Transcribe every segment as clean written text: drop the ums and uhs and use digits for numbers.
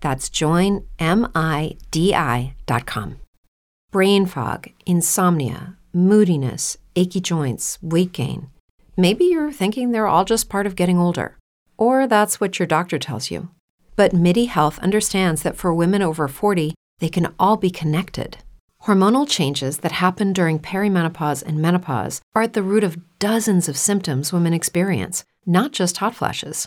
That's joinmidi.com. Brain fog, insomnia, moodiness, achy joints, weight gain. Maybe you're thinking they're all just part of getting older, or that's what your doctor tells you. But Midi Health understands that for women over 40, they can all be connected. Hormonal changes that happen during perimenopause and menopause are at the root of dozens of symptoms women experience, not just hot flashes.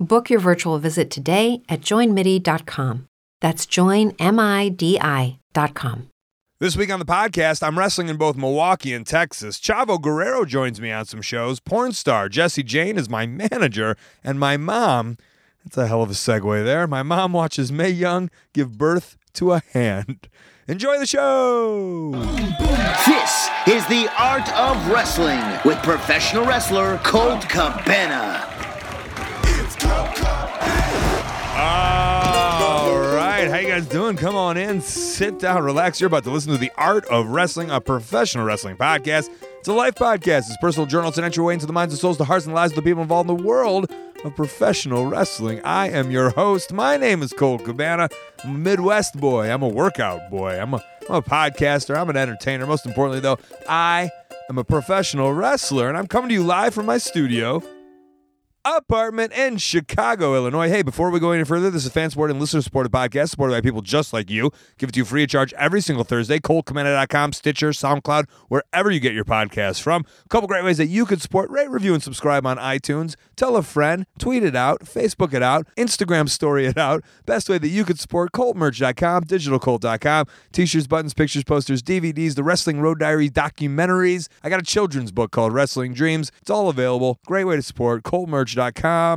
Book your virtual visit today at joinmidi.com. That's joinmidi.com. This week on the podcast, I'm wrestling in both Milwaukee and Texas. Chavo Guerrero joins me on some shows. Porn star Jesse Jane is my manager, and my mom, that's a hell of a segue there, my mom watches Mae Young give birth to a hand. Enjoy the show! This is the Art of Wrestling with professional wrestler Colt Cabana. It's Colt Cabana! How you guys doing? Come on in, sit down, relax. You're about to listen to The Art of Wrestling, a professional wrestling podcast. It's a life podcast. It's personal journal. It's an entryway into the minds and souls, the hearts and lives of the people involved in the world of professional wrestling. I am your host. My name is Colt Cabana. I'm a Midwest boy. I'm a workout boy. I'm a podcaster. I'm an entertainer. Most importantly, though, I am a professional wrestler, and I'm coming to you live from my studio apartment in Chicago, Illinois. Hey, before we go any further, this is a fan-supported and listener-supported podcast supported by people just like you. Give it to you free of charge every single Thursday. ColtCabana.com, Stitcher, SoundCloud, wherever you get your podcasts from. A couple great ways that you could support. Rate, review, and subscribe on iTunes. Tell a friend. Tweet it out. Facebook it out. Instagram story it out. Best way that you could support, ColtMerch.com, DigitalColt.com. T-shirts, buttons, pictures, posters, DVDs, the Wrestling Road Diaries, documentaries. I got a children's book called Wrestling Dreams. It's all available. Great way to support. ColtMerch.com,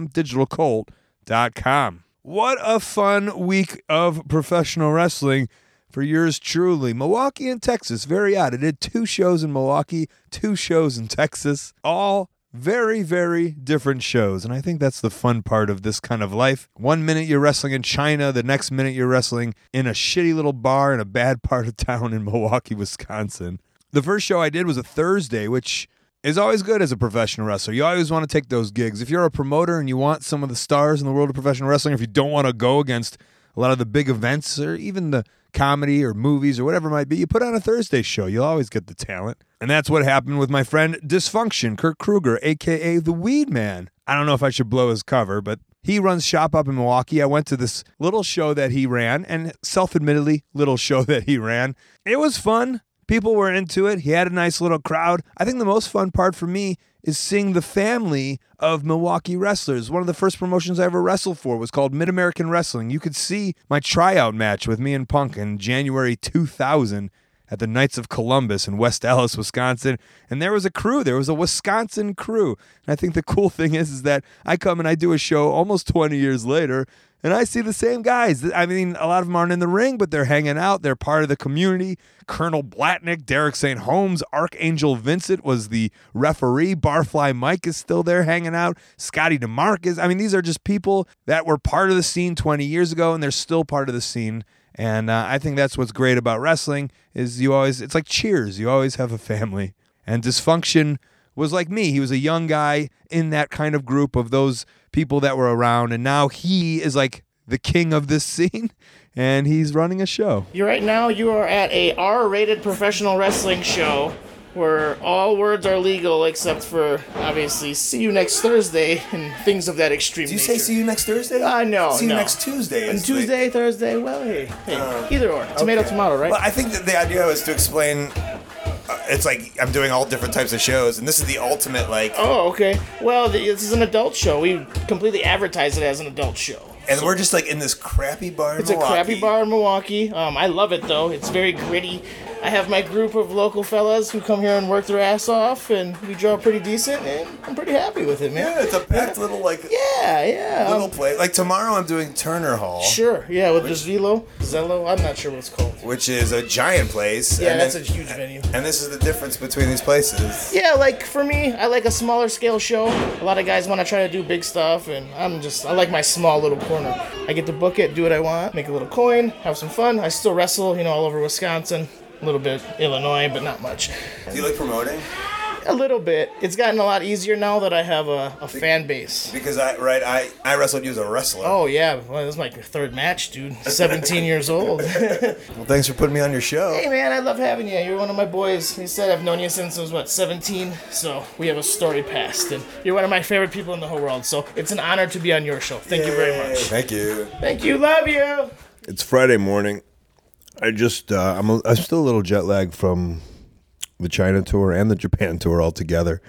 digitalcolt.com. What a fun week of professional wrestling for yours truly. Milwaukee and Texas, very odd. I did 2 shows in Milwaukee, 2 shows in Texas, all very, very different shows. And I think that's the fun part of this kind of life. 1 minute you're wrestling in China, the next minute you're wrestling in a shitty little bar in a bad part of town in Milwaukee, Wisconsin. The first show I did was a Thursday, which is always good as a professional wrestler. You always want to take those gigs. If you're a promoter and you want some of the stars in the world of professional wrestling, if you don't want to go against a lot of the big events or even the comedy or movies or whatever it might be, you put on a Thursday show. You'll always get the talent. And that's what happened with my friend Dysfunction, Kirk Kruger, a.k.a. The Weed Man. I don't know if I should blow his cover, but he runs shop up in Milwaukee. I went to this little show that he ran, and self-admittedly little show that he ran. It was fun. People were into it. He had a nice little crowd. I think the most fun part for me is seeing the family of Milwaukee wrestlers. One of the first promotions I ever wrestled for was called Mid-American Wrestling. You could see my tryout match with me and Punk in January 2000 at the Knights of Columbus in West Allis, Wisconsin. And there was a crew. There was a Wisconsin crew. And I think the cool thing is that I come and I do a show almost 20 years later, and I see the same guys. I mean, a lot of them aren't in the ring, but they're hanging out. They're part of the community. Colonel Blatnick, Derek St. Holmes, Archangel Vincent was the referee. Barfly Mike is still there hanging out. Scotty DeMarcus. I mean, these are just people that were part of the scene 20 years ago, and they're still part of the scene And I think that's what's great about wrestling is you always, it's like Cheers. You always have a family. And Dysfunction was like me. He was a young guy in that kind of group of those people that were around. And now he is like the king of this scene, and he's running a show. Right now you are at a R-rated professional wrestling show where all words are legal except for, obviously, see you next Thursday and things of that extreme nature. Did you say see you next Thursday? No, see you next Tuesday. And Tuesday, like, Thursday, well, hey either or. Tomato, okay. Tomato, right? Well, I think that the idea was to explain... it's like I'm doing all different types of shows, and this is the ultimate, like... Oh, okay. Well, this is an adult show. We completely advertise it as an adult show. And we're just, like, in this crappy bar in Milwaukee. It's a crappy bar in Milwaukee. I love it, though. It's very gritty. I have my group of local fellas who come here and work their ass off, and we draw pretty decent, and I'm pretty happy with it, man. Yeah, it's a packed little, like... Yeah. Little play. Like, tomorrow I'm doing Turner Hall. Sure, yeah, with the Zelo, I'm not sure what it's called. Which is a giant place. Yeah, and that's a huge venue. And this is the difference between these places. Yeah, like, for me, I like a smaller scale show. A lot of guys want to try to do big stuff, and I like my small little corner. I get to book it, do what I want, make a little coin, have some fun. I still wrestle, all over Wisconsin. A little bit Illinois, but not much. Do you like promoting? A little bit. It's gotten a lot easier now that I have a fan base. Because I wrestled you as a wrestler. Oh, yeah. Well, this is my third match, dude. 17 years old. Well, thanks for putting me on your show. Hey, man, I love having you. You're one of my boys. He said I've known you since I was, 17? So we have a story past. And you're one of my favorite people in the whole world. So it's an honor to be on your show. Thank you very much. Thank you. Thank you. Love you. It's Friday morning. I just, I'm still a little jet lagged from the China tour and the Japan tour altogether.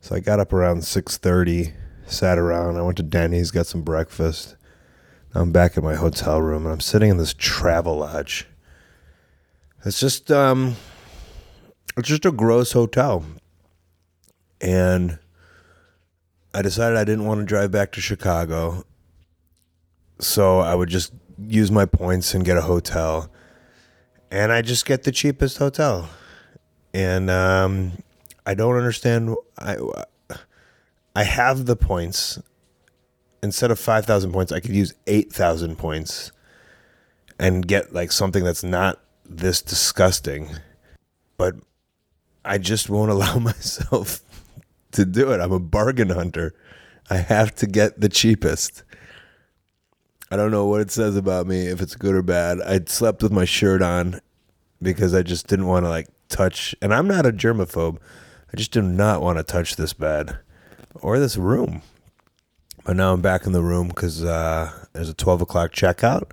So I got up around 6:30, sat around. I went to Denny's, got some breakfast. Now I'm back in my hotel room, and I'm sitting in this travel lodge. It's just a gross hotel. And I decided I didn't want to drive back to Chicago. So I would just use my points and get a hotel. And I just get the cheapest hotel. And I don't understand. I have the points. Instead of 5,000 points, I could use 8,000 points and get like something that's not this disgusting. But I just won't allow myself to do it. I'm a bargain hunter. I have to get the cheapest. I don't know what it says about me, if it's good or bad. I slept with my shirt on because I just didn't want to touch. And I'm not a germaphobe. I just do not want to touch this bed or this room. But now I'm back in the room because there's a 12 o'clock checkout.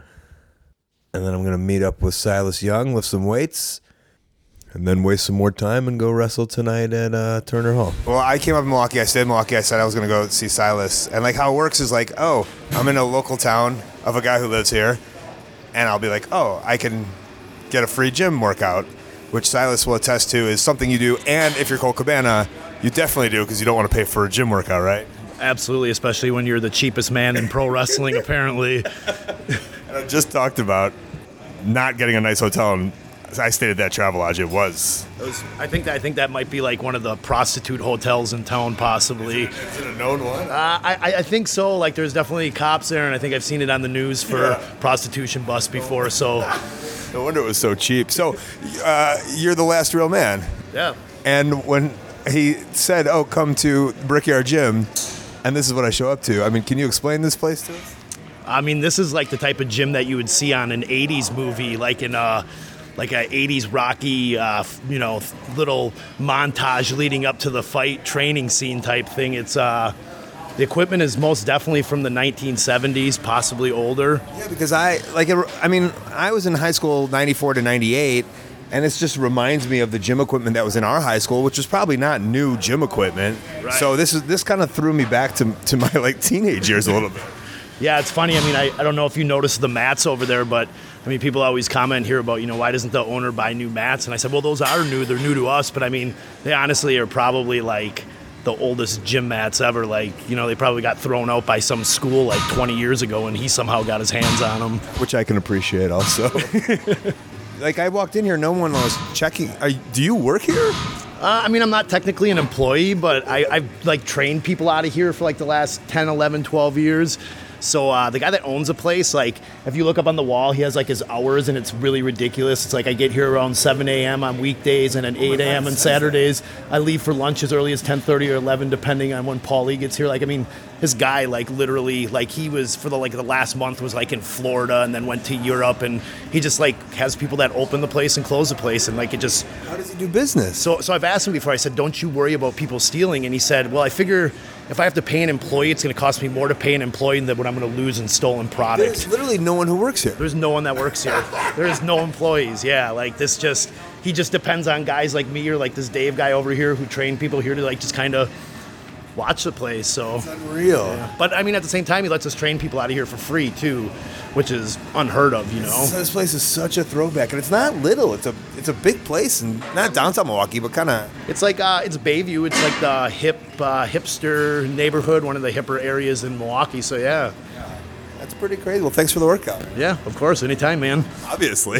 And then I'm going to meet up with Silas Young, lift some weights, and then waste some more time and go wrestle tonight at Turner Hall. Well, I came up in Milwaukee. I stayed in Milwaukee. I said I was going to go see Silas. And how it works is I'm in a local town of a guy who lives here. And I'll be I can get a free gym workout, which Silas will attest to is something you do. And if you're Colt Cabana, you definitely do because you don't want to pay for a gym workout, right? Absolutely, especially when you're the cheapest man in pro wrestling, apparently. And I just talked about not getting a nice hotel and I stayed at that Travelodge. It was. I think that might be one of the prostitute hotels in town, possibly. Is it a known one? I think so. There's definitely cops there, and I think I've seen it on the news for prostitution bust before. So, no wonder it was so cheap. So, you're the last real man. Yeah. And when he said, "Oh, come to Brickyard Gym," and this is what I show up to. Can you explain this place to us? This is the type of gym that you would see on an '80s movie, like an 80s Rocky, little montage leading up to the fight training scene type thing. It's the equipment is most definitely from the 1970s, possibly older. Yeah, because I was in high school 94 to 98, and it just reminds me of the gym equipment that was in our high school, which was probably not new gym equipment. Right. So this kind of threw me back to my teenage years a little bit. Yeah, it's funny. I don't know if you noticed the mats over there, but people always comment here about, why doesn't the owner buy new mats? And I said, well, those are new. They're new to us. But, they honestly are probably, the oldest gym mats ever. They probably got thrown out by some school, 20 years ago, and he somehow got his hands on them. Which I can appreciate also. I walked in here, no one was checking. Do you work here? I'm not technically an employee, but I've trained people out of here for, the last 10, 11, 12 years. So the guy that owns a place, like, if you look up on the wall, he has, like, his hours, and it's really ridiculous. It's like, I get here around 7 a.m. on weekdays and at 8 a.m. on Saturdays. I leave for lunch as early as 10:30 or 11, depending on when Paulie gets here. Like, I mean, this guy, like, literally, like, he was, for the, like, the last month was, like, in Florida and then went to Europe, and he just, like, has people that open the place and close the place, and, like, it just... How does he do business? So I've asked him before, I said, don't you worry about people stealing? And he said, well, I figure... if I have to pay an employee, it's going to cost me more to pay an employee than what I'm going to lose in stolen product. There's literally no one who works here. There's no one that works here. There is no employees. Yeah, like this just, he just depends on guys like me or like this Dave guy over here who train people here to like just kind of watch the place. So it's unreal. Yeah. But I mean, at the same time, he lets us train people out of here for free too, which is unheard of, you know. This place is such a throwback, and it's not little. It's a big place, and not downtown Milwaukee, but kind of. It's like it's Bayview. It's like the hipster neighborhood, one of the hipper areas in Milwaukee. So yeah, that's pretty crazy. Well, thanks for the workout. Yeah, of course, anytime, man. Obviously.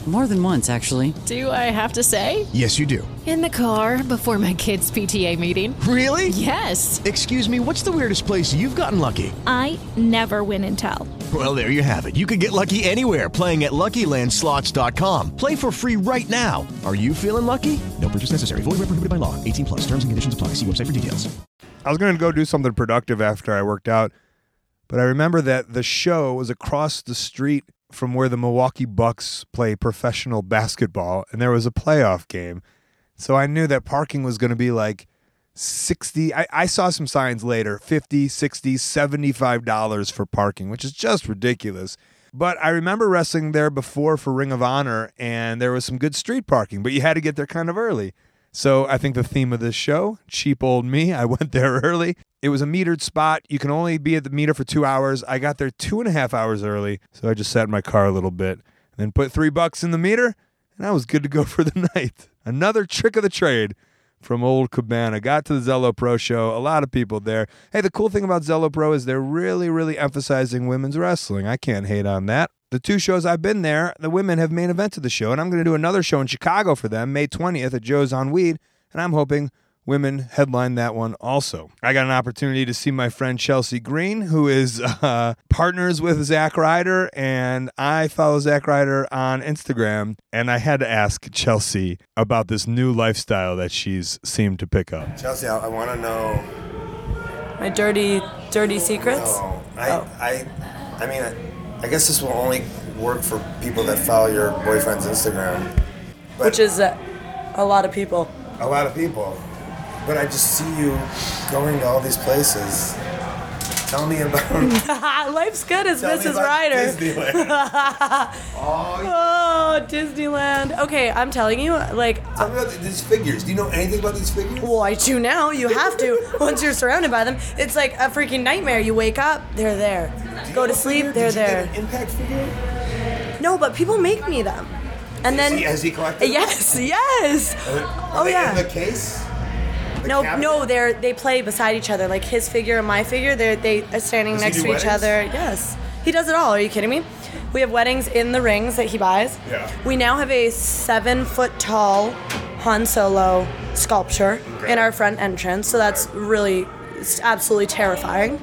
More than once, actually. Do I have to say? Yes, you do. In the car before my kids' PTA meeting. Really? Yes. Excuse me, what's the weirdest place you've gotten lucky? I never win and tell. Well, there you have it. You can get lucky anywhere, playing at LuckyLandSlots.com. Play for free right now. Are you feeling lucky? No purchase necessary. Void where prohibited by law. 18+. Terms and conditions apply. See website for details. I was going to go do something productive after I worked out, but I remember that the show was across the street from where the Milwaukee Bucks play professional basketball, and there was a playoff game. So I knew that parking was going to be like 60. I saw some signs later, $50, $60, $75 for parking, which is just ridiculous. But I remember wrestling there before for Ring of Honor, and there was some good street parking, but you had to get there kind of early. So I think the theme of this show, cheap old me, I went there early. It was a metered spot. You can only be at the meter for 2 hours. I got there 2.5 hours early, so I just sat in my car a little bit, and then put $3 in the meter, and I was good to go for the night. Another trick of the trade from old Cabana. Got to the Zelo Pro show. A lot of people there. Hey, the cool thing about Zelo Pro is they're really, really emphasizing women's wrestling. I can't hate on that. The two shows I've been there, the women have main evented the show, and I'm going to do another show in Chicago for them, May 20th at Joe's on Weed, and I'm hoping women headline that one also. I got an opportunity to see my friend Chelsea Green, who is partners with Zack Ryder, and I follow Zack Ryder on Instagram, and I had to ask Chelsea about this new lifestyle that she's seemed to pick up. Chelsea, I want to know... my dirty secrets? No, I guess this will only work for people that follow your boyfriend's Instagram. But which is a lot of people. A lot of people. But I just see you going to all these places. Tell me about... life's good as Mrs. Ryder. Disneyland. Oh, Disneyland. Okay, I'm telling you, like... Tell me about these figures. Do you know anything about these figures? Well, I do now. You have to. Once you're surrounded by them, it's like a freaking nightmare. You wake up, they're there. Go to sleep, they're there. Did you get an Impact figure? No, but people make me them. And then... Has he collected them? Yes. Are they in the case? No, they play beside each other. Like his figure and my figure, they are standing next to each other. Yes. He does it all. Are you kidding me? We have weddings in the rings that he buys. Yeah. We now have a 7 foot tall Han Solo sculpture in our front entrance. So that's really, it's absolutely terrifying.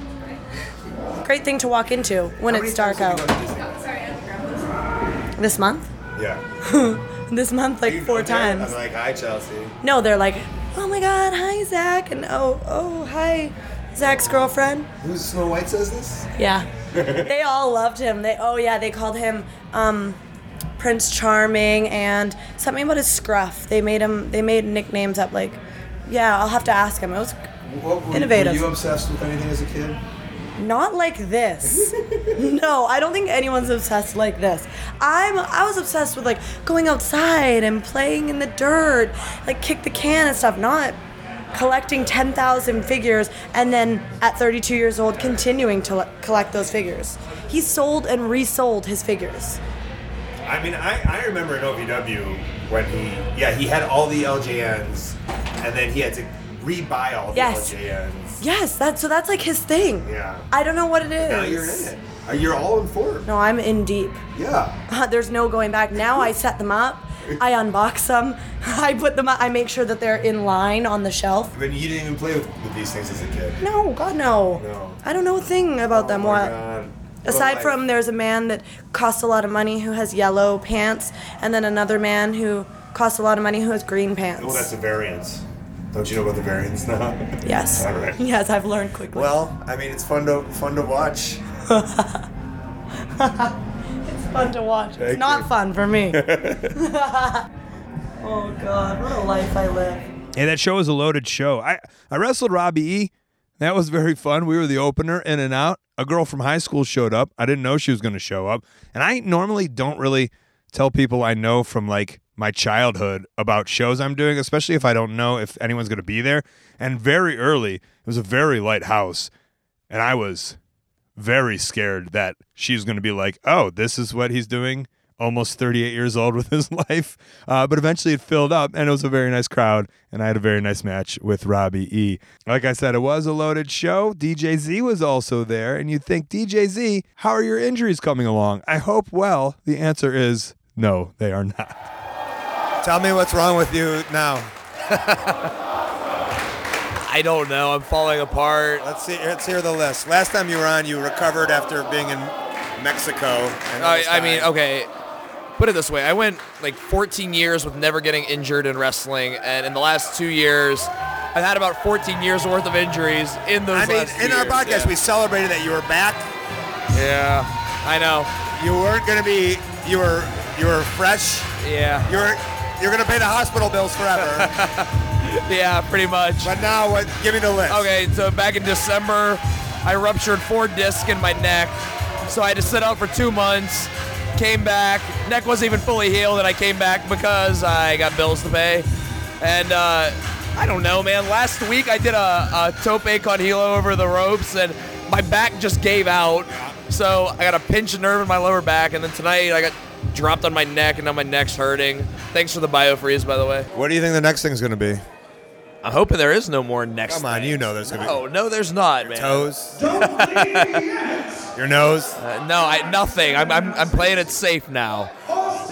Great thing to walk into when it's dark out. This month? Yeah. This month, like, four times. I'm like, hi, Chelsea. No, they're like, oh, my God, hi, Zach. And, oh, hi, Zach's girlfriend. Who's Snow White says this? Yeah. They all loved him. They called him Prince Charming and something about his scruff. They made nicknames up, like, yeah, I'll have to ask him. It was innovative. Were you obsessed with anything as a kid? Not like this. No, I don't think anyone's obsessed like this. I was obsessed with, like, going outside and playing in the dirt, like, kick the can and stuff, not collecting 10,000 figures and then at 32 years old continuing to collect those figures. He sold and resold his figures. I mean, I remember in OVW when he had all the LJNs and then he had to rebuy all the LJNs. Yes, that's like his thing. Yeah. I don't know what it is. Now you're in it. You're all in for it. No, I'm in deep. Yeah. There's no going back. Now I set them up. I unbox them. I put them up. I make sure that they're in line on the shelf. I mean, you didn't even play with these things as a kid. No, God, no. No. I don't know a thing about them. What? God. Aside from there's a man that costs a lot of money who has yellow pants, and then another man who costs a lot of money who has green pants. Well, that's a variance. Don't you know about the variance now? Yes. All right. Yes, I've learned quickly. Well, I mean, it's fun to watch. Fun to watch. It's Thank not you. Fun for me. Oh, God. What a life I live. Hey, that show is a loaded show. I wrestled Robbie E. That was very fun. We were the opener, in and out. A girl from high school showed up. I didn't know she was going to show up. And I normally don't really tell people I know from, like, my childhood about shows I'm doing, especially if I don't know if anyone's going to be there. And very early, it was a very light house, and I was very scared that she's going to be like, oh, this is what he's doing, almost 38 years old with his life. But eventually it filled up, and it was a very nice crowd, and I had a very nice match with Robbie E. Like I said, it was a loaded show. DJ Z was also there, and you'd think, DJ Z, how are your injuries coming along? I hope well. The answer is no, they are not. Tell me what's wrong with you now. I don't know. I'm falling apart. Let's hear the list. Last time you were on, you recovered after being in Mexico. And I mean, okay. Put it this way. I went like 14 years with never getting injured in wrestling. And in the last 2 years, I've had about 14 years worth of injuries in those last 2 years. Our podcast, we celebrated that you were back. Yeah, I know. You weren't going to be, you were fresh. Yeah. You're going to pay the hospital bills forever. Yeah, pretty much. But now, give me the list. Okay, so back in December, I ruptured 4 discs in my neck. So I had to sit out for 2 months, came back. Neck wasn't even fully healed, and I came back because I got bills to pay. And I don't know, man. Last week, I did a tope con hilo over the ropes, and my back just gave out. So I got a pinched nerve in my lower back, and then tonight I got dropped on my neck, and now my neck's hurting. Thanks for the biofreeze, by the way. What do you think the next thing's going to be? I'm hoping there is no more next thing. Come on, you know there's going to be. No, there's not, man. Your toes? Your nose? No, nothing. I'm playing it safe now.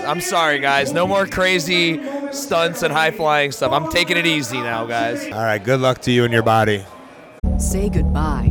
I'm sorry, guys. No more crazy stunts and high-flying stuff. I'm taking it easy now, guys. All right, good luck to you and your body. Say goodbye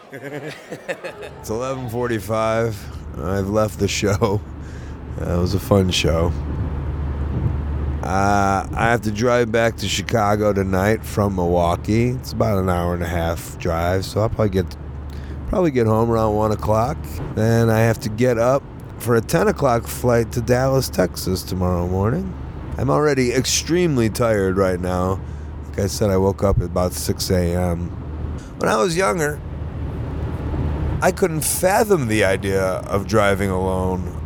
It's 11:45. I've left the show. It was a fun show. I have to drive back to Chicago tonight from Milwaukee. It's about an hour and a half drive, so I'll probably get home around 1 o'clock. Then I have to get up for a 10 o'clock flight to Dallas, Texas tomorrow morning. I'm already extremely tired right now. Like I said, I woke up at about 6 a.m. When I was younger, I couldn't fathom the idea of driving alone.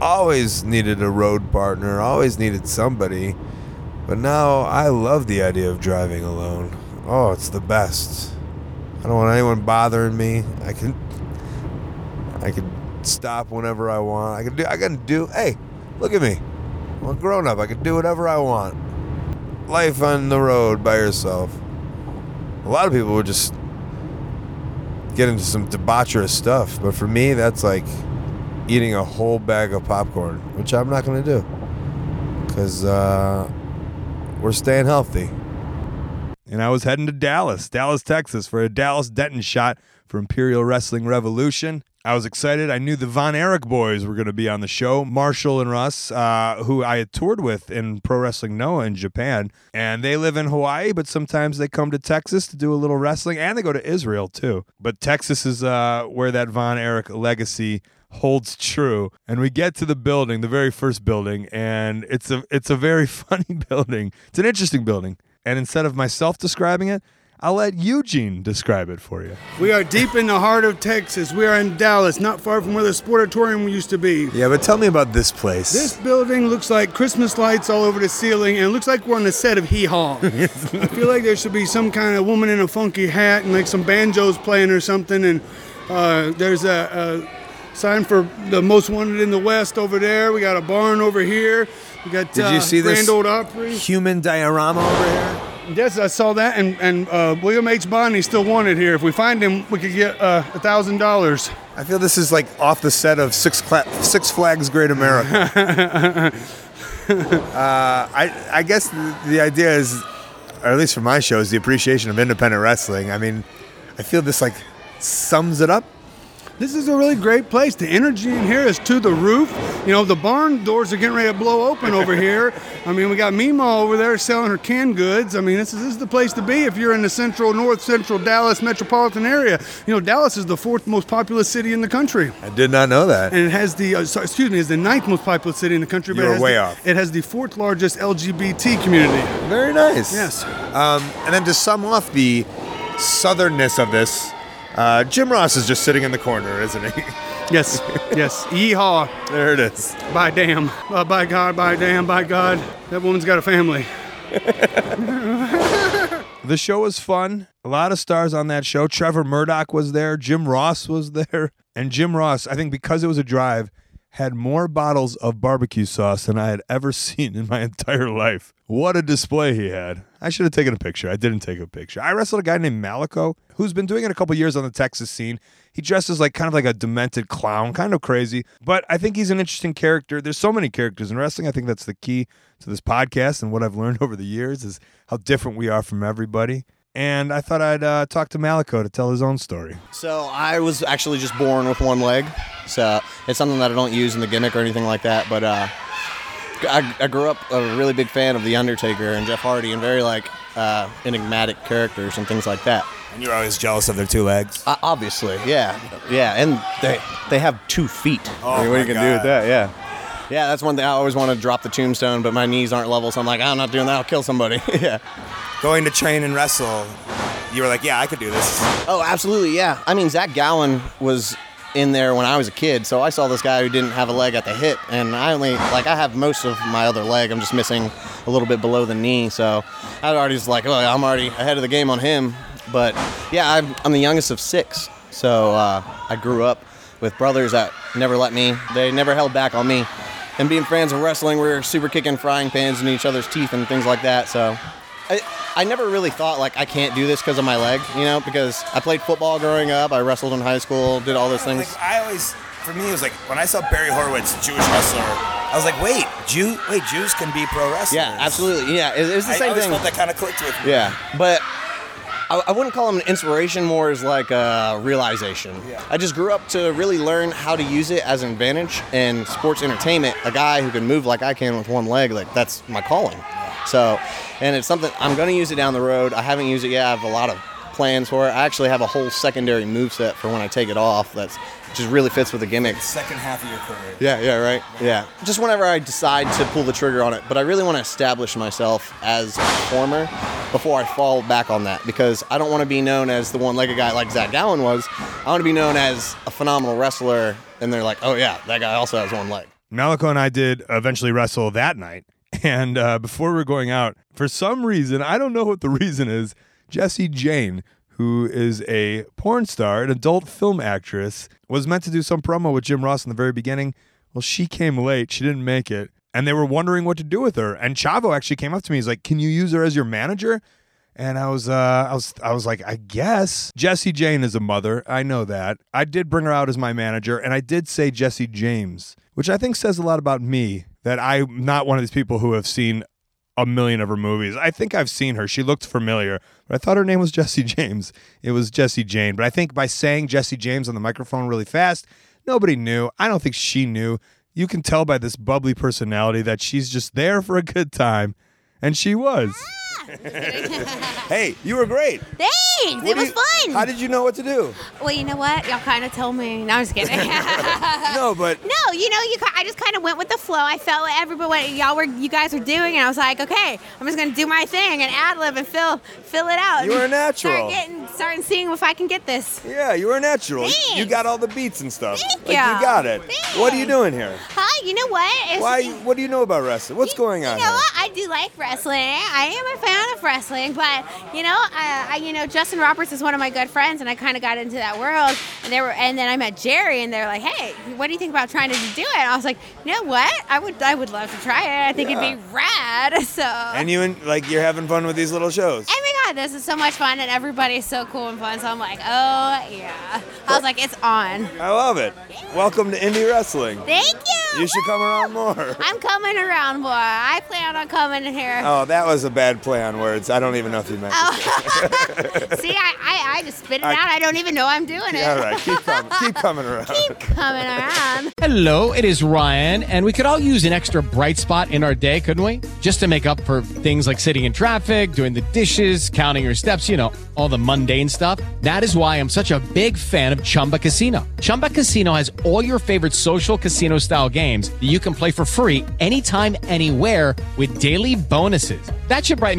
Always needed a road partner, always needed somebody, but now I love the idea of driving alone. Oh, it's the best. I don't want anyone bothering me. I can stop whenever I want. Hey, look at me. I'm a grown up. I can do whatever I want. Life on the road by yourself. A lot of people would just get into some debaucherous stuff, but for me, that's like eating a whole bag of popcorn, which I'm not going to do because we're staying healthy. And I was heading to Dallas, Texas for a Dallas Denton shot for Imperial Wrestling Revolution. I was excited. I knew the Von Erich boys were going to be on the show, Marshall and Russ, who I had toured with in Pro Wrestling Noah in Japan. And they live in Hawaii, but sometimes they come to Texas to do a little wrestling, and they go to Israel too. But Texas is where that Von Erich legacy holds true. And we get to the building, the very first building, and it's a very funny building. It's an interesting building. And instead of myself describing it, I'll let Eugene describe it for you. We are deep in the heart of Texas. We are in Dallas, not far from where the Sportatorium used to be. Yeah, but tell me about this place. This building looks like Christmas lights all over the ceiling, and it looks like we're on the set of Hee Haw. I feel like there should be some kind of woman in a funky hat and like some banjos playing or something, and there's a sign for the most wanted in the West over there. We got a barn over here. We got Grand Old Opry. Human diorama over here. Yes, I saw that. And William H. Bonney's still wanted here. If we find him, we could get $1,000. I feel this is like off the set of Six Flags Great America. I guess the idea is, or at least for my show, is the appreciation of independent wrestling. I mean, I feel this like sums it up. This is a really great place. The energy in here is to the roof. You know, the barn doors are getting ready to blow open over here. I mean, we got Meemaw over there selling her canned goods. I mean, this is the place to be if you're in the north central Dallas metropolitan area. You know, Dallas is the fourth most populous city in the country. I did not know that. And it has is the ninth most populous city in the country. But you're way off. It has the fourth largest LGBT community. Very nice. Yes. And then to sum off the southernness of this, Jim Ross is just sitting in the corner, isn't he? Yes. Yeehaw. There it is. By damn. By God. That woman's got a family. The show was fun. A lot of stars on that show. Trevor Murdoch was there. Jim Ross was there. And Jim Ross, I think because it was a drive, had more bottles of barbecue sauce than I had ever seen in my entire life. What a display he had. I should have taken a picture. I didn't take a picture. I wrestled a guy named Malico, who's been doing it a couple years on the Texas scene. He dresses like kind of like a demented clown, kind of crazy. But I think he's an interesting character. There's so many characters in wrestling. I think that's the key to this podcast and what I've learned over the years is how different we are from everybody. And I thought I'd talk to Malico to tell his own story. So I was actually just born with one leg. So it's something that I don't use in the gimmick or anything like that. But I grew up a really big fan of The Undertaker and Jeff Hardy and very, enigmatic characters and things like that. And you're always jealous of their two legs? Obviously, yeah. Yeah, and they have 2 feet. Oh, I mean, what are you going to do with that? Yeah. Yeah, that's one thing. I always want to drop the tombstone, but my knees aren't level, so I'm like, I'm not doing that. I'll kill somebody. Yeah. Going to train and wrestle, you were like, yeah, I could do this. Oh, absolutely, yeah. I mean, Zach Gowen was in there when I was a kid, so I saw this guy who didn't have a leg at the hip, and I have most of my other leg. I'm just missing a little bit below the knee, so I already was like, oh, I'm already ahead of the game on him. But yeah, I'm the youngest of six, so I grew up with brothers that never let me. They never held back on me, and being fans of wrestling, we were super kicking frying pans in each other's teeth and things like that. So I never really thought, I can't do this because of my leg, because I played football growing up, I wrestled in high school, did all those things. I always for me, it was like, when I saw Barry Horowitz, Jewish wrestler, I was like, wait, Jews can be pro wrestlers. Yeah, absolutely. Yeah, it's the same thing. I always felt that kind of clicked with me. Yeah, but I wouldn't call him an inspiration, more as like a realization. Yeah. I just grew up to really learn how to use it as an advantage in sports entertainment. A guy who can move like I can with one leg, like that's my calling. So, and it's something I'm going to use it down the road. I haven't used it yet. I have a lot of plans for it. I actually have a whole secondary moveset for when I take it off that's just really fits with the gimmick. The second half of your career. Yeah, right. Yeah. Just whenever I decide to pull the trigger on it. But I really want to establish myself as a performer before I fall back on that, because I don't want to be known as the one-legged guy like Zach Gowen was. I want to be known as a phenomenal wrestler, and they're like, oh yeah, that guy also has one leg. Malico and I did eventually wrestle that night, and before we were going out, for some reason, I don't know what the reason is, Jesse Jane, who is a porn star, an adult film actress, was meant to do some promo with Jim Ross in the very beginning. Well, she came late. She didn't make it. And they were wondering what to do with her. And Chavo actually came up to me. He's like, can you use her as your manager? And I was like, I guess. Jesse Jane is a mother. I know that. I did bring her out as my manager. And I did say Jesse James, which I think says a lot about me, that I'm not one of these people who have seen a million of her movies. I think I've seen her. She looked familiar, but I thought her name was Jesse James. It was Jesse Jane. But I think by saying Jesse James on the microphone really fast, nobody knew. I don't think she knew. You can tell by this bubbly personality that she's just there for a good time, and she was. Hey, you were great. Thanks. It was fun. How did you know what to do? Well, you know what? Y'all kind of told me. No, I'm just kidding. No, you know, I just kind of went with the flow. I felt like everybody, you guys were doing, and I was like, okay, I'm just going to do my thing and ad-lib and fill it out. You were a natural. Starting seeing if I can get this. Yeah, you were a natural. Thanks. You got all the beats and stuff. Thank you. You got it. Thanks. What are you doing here? Huh? You know what? What do you know about wrestling? What's going on? You know here? What? I do like wrestling. I am a fan of wrestling, but you know, Justin Roberts is one of my good friends, and I kind of got into that world. And then I met Jerry, and they were like, "Hey, what do you think about trying to do it?" And I was like, "You know what? I would love to try it. I think it'd be rad." So. And you're having fun with these little shows. I mean, God, this is so much fun, and everybody's so cool and fun. So I'm like, oh yeah. I was like, it's on. I love it. Yeah. Welcome to indie wrestling. Thank you. You should come around more. I'm coming around more. I plan on coming here. Oh, that was a bad play on words. I don't even know if you meant it. See, I just spit it out. I don't even know I'm doing it. All right, keep coming around. Keep coming around. Hello, it is Ryan, and we could all use an extra bright spot in our day, couldn't we? Just to make up for things like sitting in traffic, doing the dishes, counting your steps, you know, all the mundane stuff. That is why I'm such a big fan of Chumba Casino. Chumba Casino has all your favorite social casino-style games that you can play for free anytime, anywhere with daily bonuses. That should brighten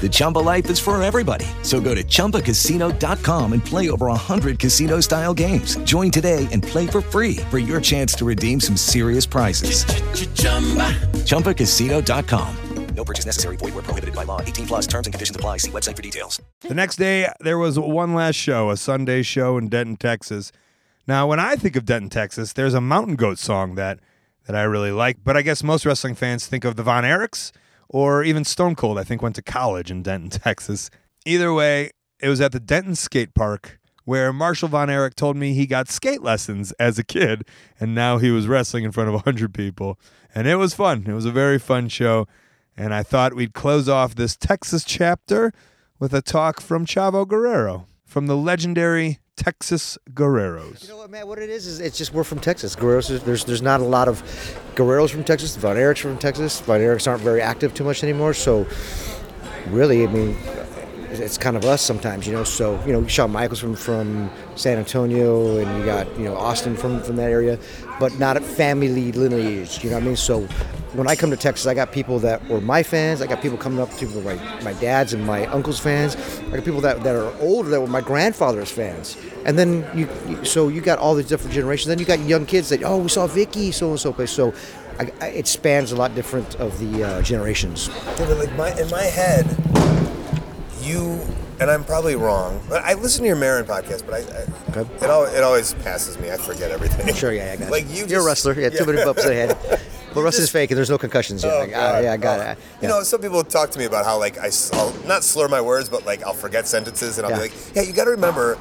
The Chumba life is for everybody. So go to ChumbaCasino.com and play over 100 casino-style games. Join today and play for free for your chance to redeem some serious prizes. Ch-ch-chumba. ChumbaCasino.com. No purchase necessary. Void where prohibited by law. 18+ terms and conditions apply. See website for details. The next day, there was one last show, a Sunday show in Denton, Texas. Now, when I think of Denton, Texas, there's a Mountain Goat song that I really like. But I guess most wrestling fans think of the Von Erichs. Or even Stone Cold, I think, went to college in Denton, Texas. Either way, it was at the Denton Skate Park where Marshall Von Erich told me he got skate lessons as a kid, and now he was wrestling in front of 100 people. And it was fun. It was a very fun show, and I thought we'd close off this Texas chapter with a talk from Chavo Guerrero, from the legendary Texas Guerreros. You know what, Matt, what it is it's just we're from Texas. Guerreros, there's not a lot of Guerreros from Texas. Von Erichs from Texas. Von Erichs aren't very active too much anymore, so really, I mean, it's kind of us sometimes, you know. So, you know, Shawn Michaels from San Antonio, and you got, you know, Austin from that area, but not a family lineage, you know what I mean? So when I come to Texas, I got people that were my fans. I got people coming up to my dad's and my uncle's fans. I got people that are older that were my grandfather's fans. And then you got all these different generations. Then you got young kids that, oh, we saw Vicky, so-and-so place. So it spans a lot different of the generations. In my head, you, and I'm probably wrong, I listen to your Marin podcast, but I it always passes me. I forget everything. Sure, yeah, I got it. Like you're a wrestler. Yeah, too many bumps in the head. Well, wrestling's fake, and there's no concussions yet. I got it. Yeah. You know, some people talk to me about how, like, I'll not slur my words, but, like, I'll forget sentences, and I'll be like, yeah, you got to remember,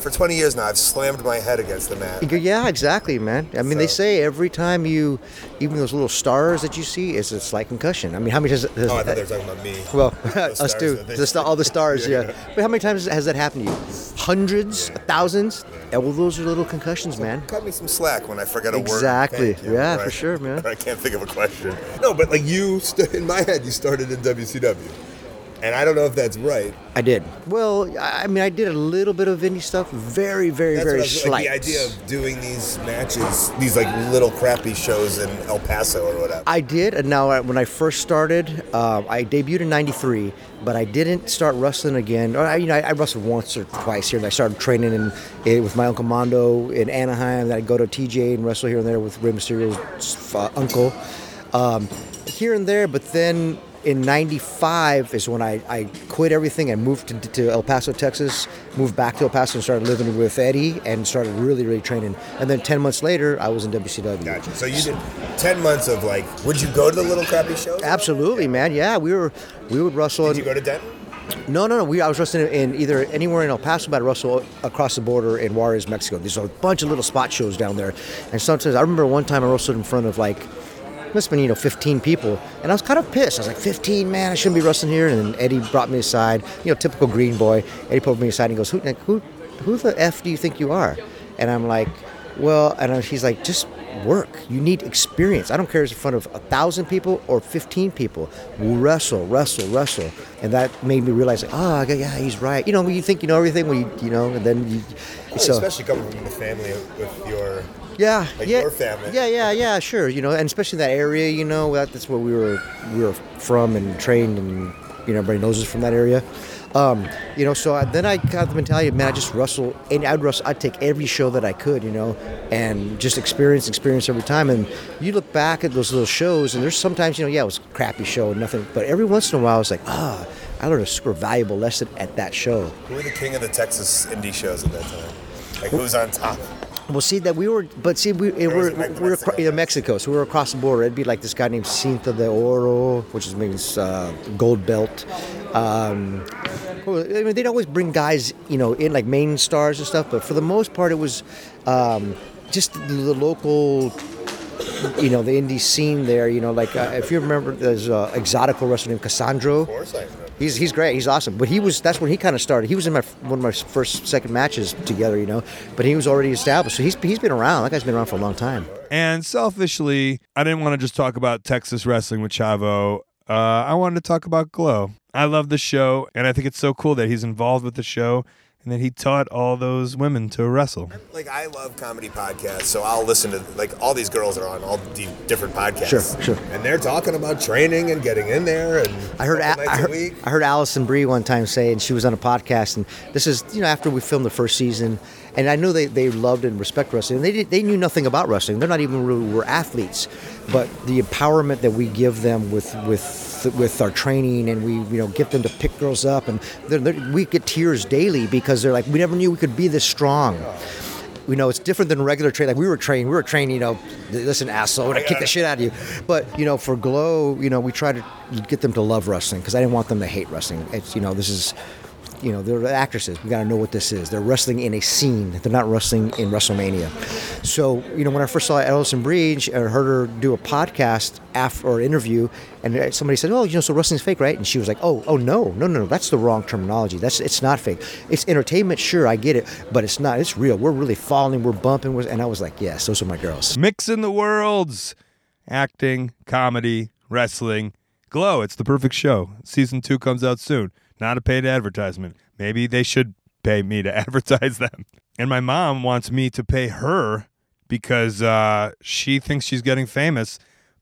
for 20 years now, I've slammed my head against the mat. Yeah, exactly, man. I mean, they say every time you, even those little stars that you see, it's a slight concussion. I mean, how many times... I thought they were talking about me. Well, us too. All the stars, yeah. But how many times has that happened to you? Hundreds? Yeah. Thousands? Yeah. Yeah, well, those are little concussions, man. Cut me some slack when I forget a word. Exactly. Yeah, for sure, man. Think of a question. No, but like in my head, you started in WCW. And I don't know if that's right. I did. Well, I mean, I did a little bit of indie stuff. Very, very, that's very slight. Like, the idea of doing these matches, these like little crappy shows in El Paso or whatever. I did. And now when I first started, I debuted in 93, but I didn't start wrestling again. I wrestled once or twice here. And I started training with my Uncle Mondo in Anaheim. Then I'd go to TJ and wrestle here and there with Rey Mysterio's uncle. Here and there, but then... In 95 is when I quit everything. I moved to El Paso, Texas, moved back to El Paso and started living with Eddie and started really, really training. And then 10 months later, I was in WCW. Gotcha. So you did 10 months of like, would you go to the little crappy shows? Absolutely, man. Yeah, we would wrestle. Did you go to Denton? No. I was wrestling in either anywhere in El Paso, but I wrestled across the border in Juarez, Mexico. There's a bunch of little spot shows down there. And sometimes, I remember one time I wrestled in front of like, must have been, 15 people. And I was kind of pissed. I was like, 15, man, I shouldn't be wrestling here. And then Eddie brought me aside. Typical green boy. Eddie pulled me aside and goes, who the F do you think you are? And I'm like, well, and he's like, just work. You need experience. I don't care if it's in front of 1,000 people or 15 people. Wrestle. And that made me realize, yeah, he's right. When you think you know everything, and then you... Well, so, especially coming from the family with your... Yeah, like your family. Yeah, sure. And especially that area, that's where we were from and trained, and everybody knows us from that area. So then I got the mentality of, man, I just wrestle, and I'd take every show that I could, and just experience every time. And you look back at those little shows, and there's sometimes, it was a crappy show and nothing, but every once in a while, I was like, I learned a super valuable lesson at that show. Who were the king of the Texas indie shows at that time? Like, who was on top? Well, we're in Mexico, so we were across the border. It'd be like this guy named Cinta de Oro, which is gold belt. They'd always bring guys, in like main stars and stuff, but for the most part, it was just the local, the indie scene there. If you remember, there's an exotical wrestler named Cassandro. Of course I remember. He's great. He's awesome. But that's when he kind of started. He was in one of my second matches together, But he was already established. So he's been around. That guy's been around for a long time. And selfishly, I didn't want to just talk about Texas wrestling with Chavo. I wanted to talk about GLOW. I love the show, and I think it's so cool that he's involved with the show and that he taught all those women to wrestle. I love comedy podcasts, so I'll listen to, all these girls are on all different podcasts. Sure. And they're talking about training and getting in there. And I heard Alison Brie one time say, and she was on a podcast, and this is, after we filmed the first season, and I know they loved and respect wrestling. And they knew nothing about wrestling. They're not even really were athletes, but the empowerment that we give them with our training, and we get them to pick girls up, and we get tears daily because they're like, we never knew we could be this strong. It's different than regular training. Like we were trained, listen, asshole, I'm going to kick the shit out of you. But, for GLOW, we try to get them to love wrestling because I didn't want them to hate wrestling. It's, this is... they're actresses. We got to know what this is. They're wrestling in a scene. They're not wrestling in WrestleMania. So, when I first saw Alison Brie, I heard her do a podcast or an interview, and somebody said, "Oh, so wrestling's fake, right?" And she was like, "Oh, no, that's the wrong terminology. It's not fake. It's entertainment, sure, I get it, but it's not. It's real. We're really falling. We're bumping." And I was like, "Yes, those are my girls." Mixing the worlds, acting, comedy, wrestling, GLOW. It's the perfect show. Season 2 comes out soon. Not a paid advertisement. Maybe they should pay me to advertise them. And my mom wants me to pay her because she thinks she's getting famous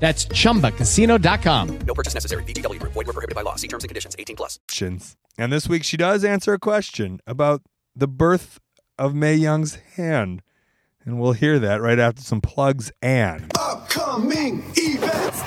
That's ChumbaCasino.com. No purchase necessary. VGW Group. Void where prohibited by law. See terms and conditions. 18+. And this week she does answer a question about the birth of Mae Young's hand. And we'll hear that right after some plugs and upcoming events.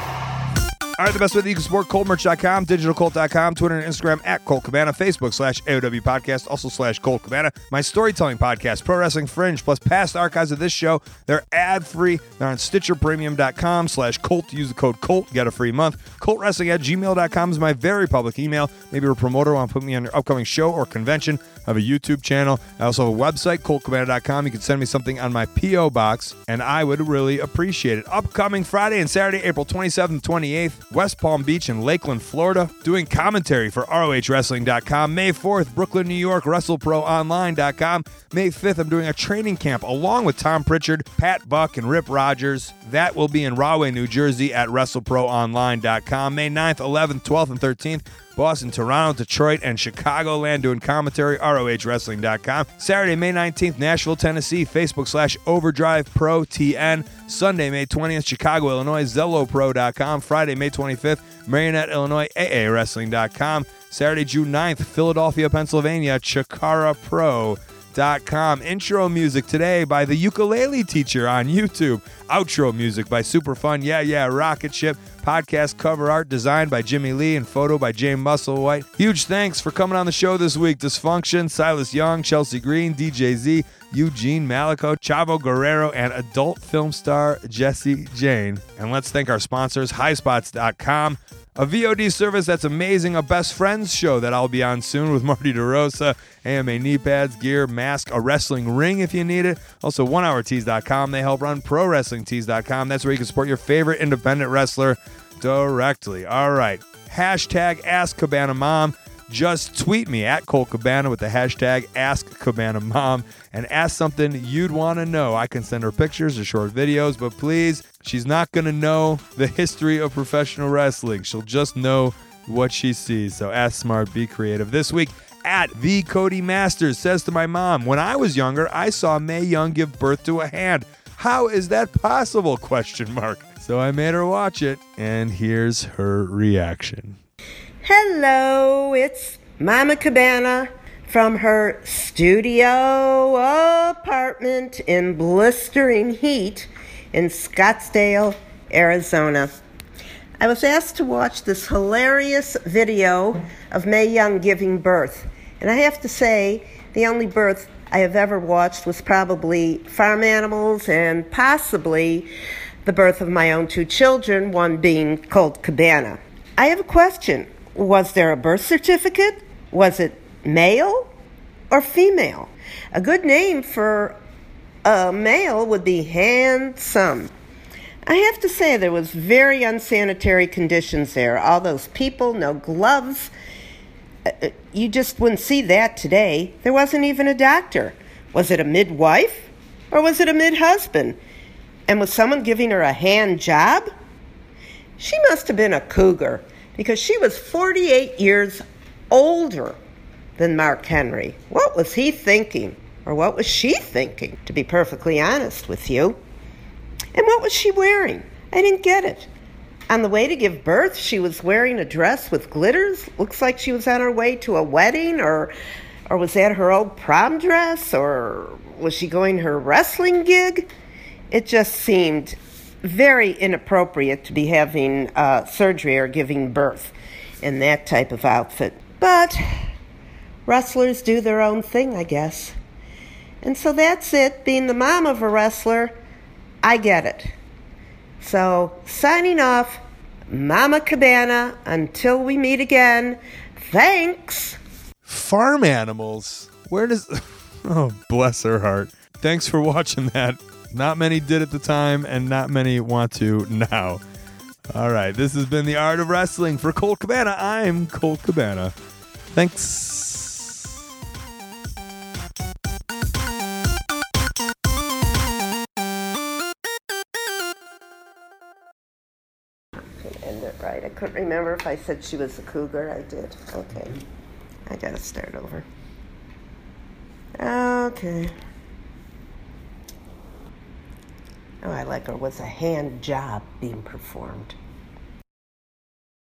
All right, the best way that you can support ColtMerch.com, DigitalColt.com, Twitter and Instagram at Colt Cabana, Facebook /AOW Podcast, also /Colt Cabana. My storytelling podcast, Pro Wrestling Fringe, plus past archives of this show. They're ad-free. They're on StitcherPremium.com /Colt. Use the code Colt. Get a free month. ColtWrestling@gmail.com is my very public email. Maybe your promoter want to put me on your upcoming show or convention. I have a YouTube channel. I also have a website, ColtCabana.com. You can send me something on my P.O. box, and I would really appreciate it. Upcoming Friday and Saturday, April 27th and 28th, West Palm Beach in Lakeland, Florida, doing commentary for ROHWrestling.com. May 4th, Brooklyn, New York, WrestleProOnline.com. May 5th, I'm doing a training camp along with Tom Pritchard, Pat Buck, and Rip Rogers. That will be in Rahway, New Jersey at WrestleProOnline.com. May 9th, 11th, 12th, and 13th, Boston, Toronto, Detroit, and Chicagoland doing commentary, ROHWrestling.com. Saturday, May 19th, Nashville, Tennessee, Facebook /OverdriveProTN. Sunday, May 20th, Chicago, Illinois, ZeloPro.com. Friday, May 25th, Marionette, Illinois, AAWrestling.com. Saturday, June 9th, Philadelphia, Pennsylvania, ChikaraPro.com. Intro music today by the ukulele teacher on YouTube. Outro music by Super Fun, Yeah Yeah, Rocket Ship. Podcast cover art designed by Jimmy Lee and photo by Jay Musselwhite. Huge thanks for coming on the show this week. Dysfunction, Silas Young, Chelsea Green, DJ Z, Eugene, Malico, Chavo Guerrero, and adult film star Jesse Jane. And let's thank our sponsors, highspots.com, a VOD service that's amazing, a best friends show that I'll be on soon with Marty DeRosa, AMA knee pads, gear, mask, a wrestling ring if you need it. Also, onehourtees.com. They help run prowrestlingtees.com. That's where you can support your favorite independent wrestler directly. All right. Hashtag Ask Cabana Mom. Just tweet me at Colt Cabana with the hashtag Ask Cabana Mom and ask something you'd want to know. I can send her pictures or short videos, but please, she's not going to know the history of professional wrestling. She'll just know what she sees. So ask smart, be creative. This week, at The Cody Masters says to my mom, when I was younger, I saw Mae Young give birth to a hand. How is that possible? ? So I made her watch it, and here's her reaction. Hello, it's Mama Cabana from her studio apartment in blistering heat in Scottsdale, Arizona. I was asked to watch this hilarious video of Mae Young giving birth. And I have to say, the only birth I have ever watched was probably farm animals and possibly the birth of my own two children, one being Colt Cabana. I have a question. Was there a birth certificate? Was it male or female? A good name for a male would be Handsome. I have to say there was very unsanitary conditions there. All those people, no gloves. You just wouldn't see that today. There wasn't even a doctor. Was it a midwife or was it a mid-husband? And was someone giving her a hand job? She must have been a cougar, because she was 48 years older than Mark Henry. What was he thinking? Or what was she thinking, to be perfectly honest with you? And what was she wearing? I didn't get it. On the way to give birth, she was wearing a dress with glitters. Looks like she was on her way to a wedding, or was that her old prom dress? Or was she going to her wrestling gig? It just seemed very inappropriate to be having surgery or giving birth in that type of outfit. But wrestlers do their own thing, I guess. And so that's it. Being the mom of a wrestler, I get it. So signing off, Mama Cabana, until we meet again. Thanks. Farm animals. Where does... Oh, bless her heart. Thanks for watching that. Not many did at the time, and not many want to now. All right, this has been The Art of Wrestling. For Colt Cabana, I'm Colt Cabana. Thanks. Right, I couldn't remember if I said she was a cougar. I did. Okay. I gotta start over. Okay. Oh, I like her. Was a hand job being performed?